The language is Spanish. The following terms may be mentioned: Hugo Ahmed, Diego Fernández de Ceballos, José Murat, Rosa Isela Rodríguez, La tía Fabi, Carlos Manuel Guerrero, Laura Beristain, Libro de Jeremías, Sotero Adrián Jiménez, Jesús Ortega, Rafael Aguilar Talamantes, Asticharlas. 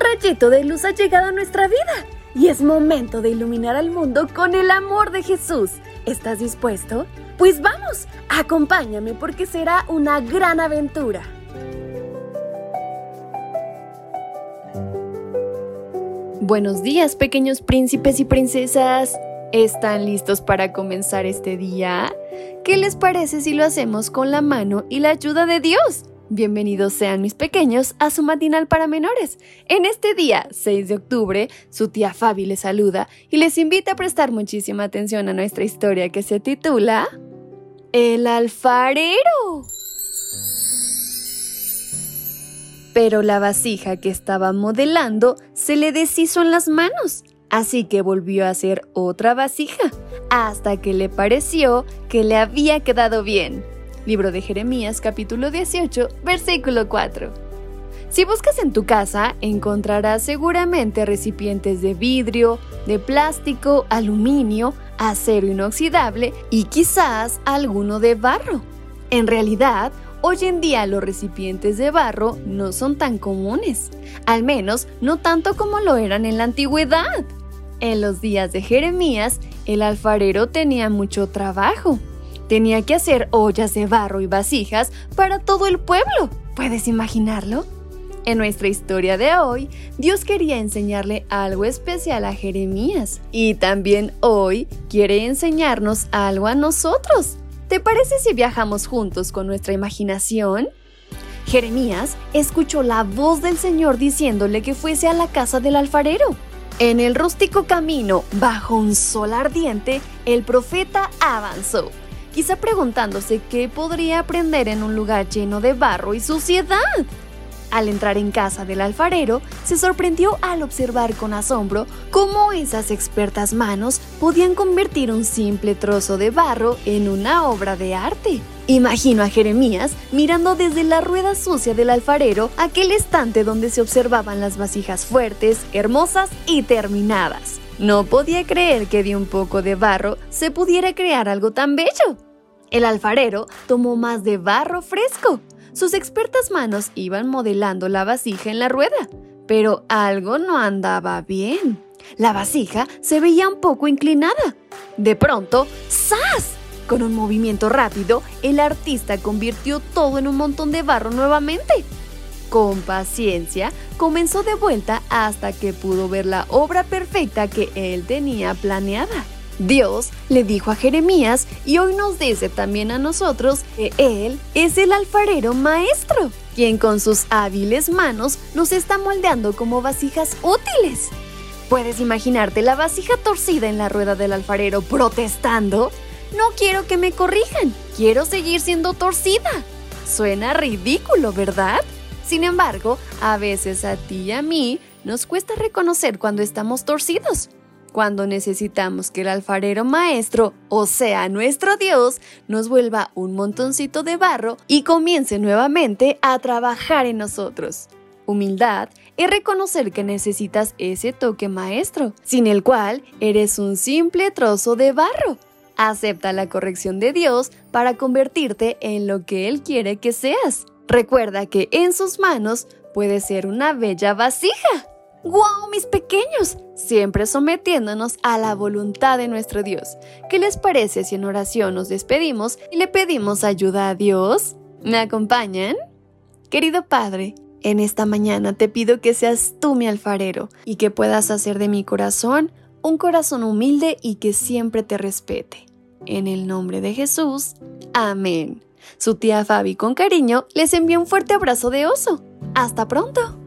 Un rayito de luz ha llegado a nuestra vida y es momento de iluminar al mundo con el amor de Jesús. ¿Estás dispuesto? Pues vamos, acompáñame porque será una gran aventura. Buenos días, pequeños príncipes y princesas. ¿Están listos para comenzar este día? ¿Qué les parece si lo hacemos con la mano y la ayuda de Dios? Bienvenidos sean mis pequeños a su matinal para menores. En este día, 6 de octubre, su tía Fabi les saluda y les invita a prestar muchísima atención a nuestra historia que se titula El alfarero. Pero la vasija que estaba modelando se le deshizo en las manos, así que volvió a hacer otra vasija hasta que le pareció que le había quedado bien. Libro de Jeremías, capítulo 18, versículo 4. Si buscas en tu casa, encontrarás seguramente recipientes de vidrio, de plástico, aluminio, acero inoxidable y quizás alguno de barro. En realidad, hoy en día los recipientes de barro no son tan comunes, al menos no tanto como lo eran en la antigüedad. En los días de Jeremías, el alfarero tenía mucho trabajo. Tenía que hacer ollas de barro y vasijas para todo el pueblo. ¿Puedes imaginarlo? En nuestra historia de hoy, Dios quería enseñarle algo especial a Jeremías. Y también hoy quiere enseñarnos algo a nosotros. ¿Te parece si viajamos juntos con nuestra imaginación? Jeremías escuchó la voz del Señor diciéndole que fuese a la casa del alfarero. En el rústico camino, bajo un sol ardiente, el profeta avanzó. Quizá preguntándose qué podría aprender en un lugar lleno de barro y suciedad. Al entrar en casa del alfarero, se sorprendió al observar con asombro cómo esas expertas manos podían convertir un simple trozo de barro en una obra de arte. Imagino a Jeremías mirando desde la rueda sucia del alfarero aquel estante donde se observaban las vasijas fuertes, hermosas y terminadas. No podía creer que de un poco de barro se pudiera crear algo tan bello. El alfarero tomó más de barro fresco. Sus expertas manos iban modelando la vasija en la rueda, pero algo no andaba bien. La vasija se veía un poco inclinada. De pronto, ¡zas! Con un movimiento rápido, el artista convirtió todo en un montón de barro nuevamente. Con paciencia, comenzó de vuelta hasta que pudo ver la obra perfecta que él tenía planeada. Dios le dijo a Jeremías y hoy nos dice también a nosotros que Él es el alfarero maestro, quien con sus hábiles manos nos está moldeando como vasijas útiles. ¿Puedes imaginarte la vasija torcida en la rueda del alfarero protestando? No quiero que me corrijan, quiero seguir siendo torcida. Suena ridículo, ¿verdad? Sin embargo, a veces a ti y a mí nos cuesta reconocer cuando estamos torcidos, cuando necesitamos que el alfarero maestro, o sea, nuestro Dios, nos vuelva un montoncito de barro y comience nuevamente a trabajar en nosotros. Humildad es reconocer que necesitas ese toque maestro, sin el cual eres un simple trozo de barro. Acepta la corrección de Dios para convertirte en lo que Él quiere que seas. Recuerda que en sus manos puede ser una bella vasija. ¡Guau, mis pequeños! Siempre sometiéndonos a la voluntad de nuestro Dios. ¿Qué les parece si en oración nos despedimos y le pedimos ayuda a Dios? ¿Me acompañan? Querido Padre, en esta mañana te pido que seas tú mi alfarero y que puedas hacer de mi corazón un corazón humilde y que siempre te respete. En el nombre de Jesús. Amén. Su tía Fabi con cariño les envía un fuerte abrazo de oso. ¡Hasta pronto!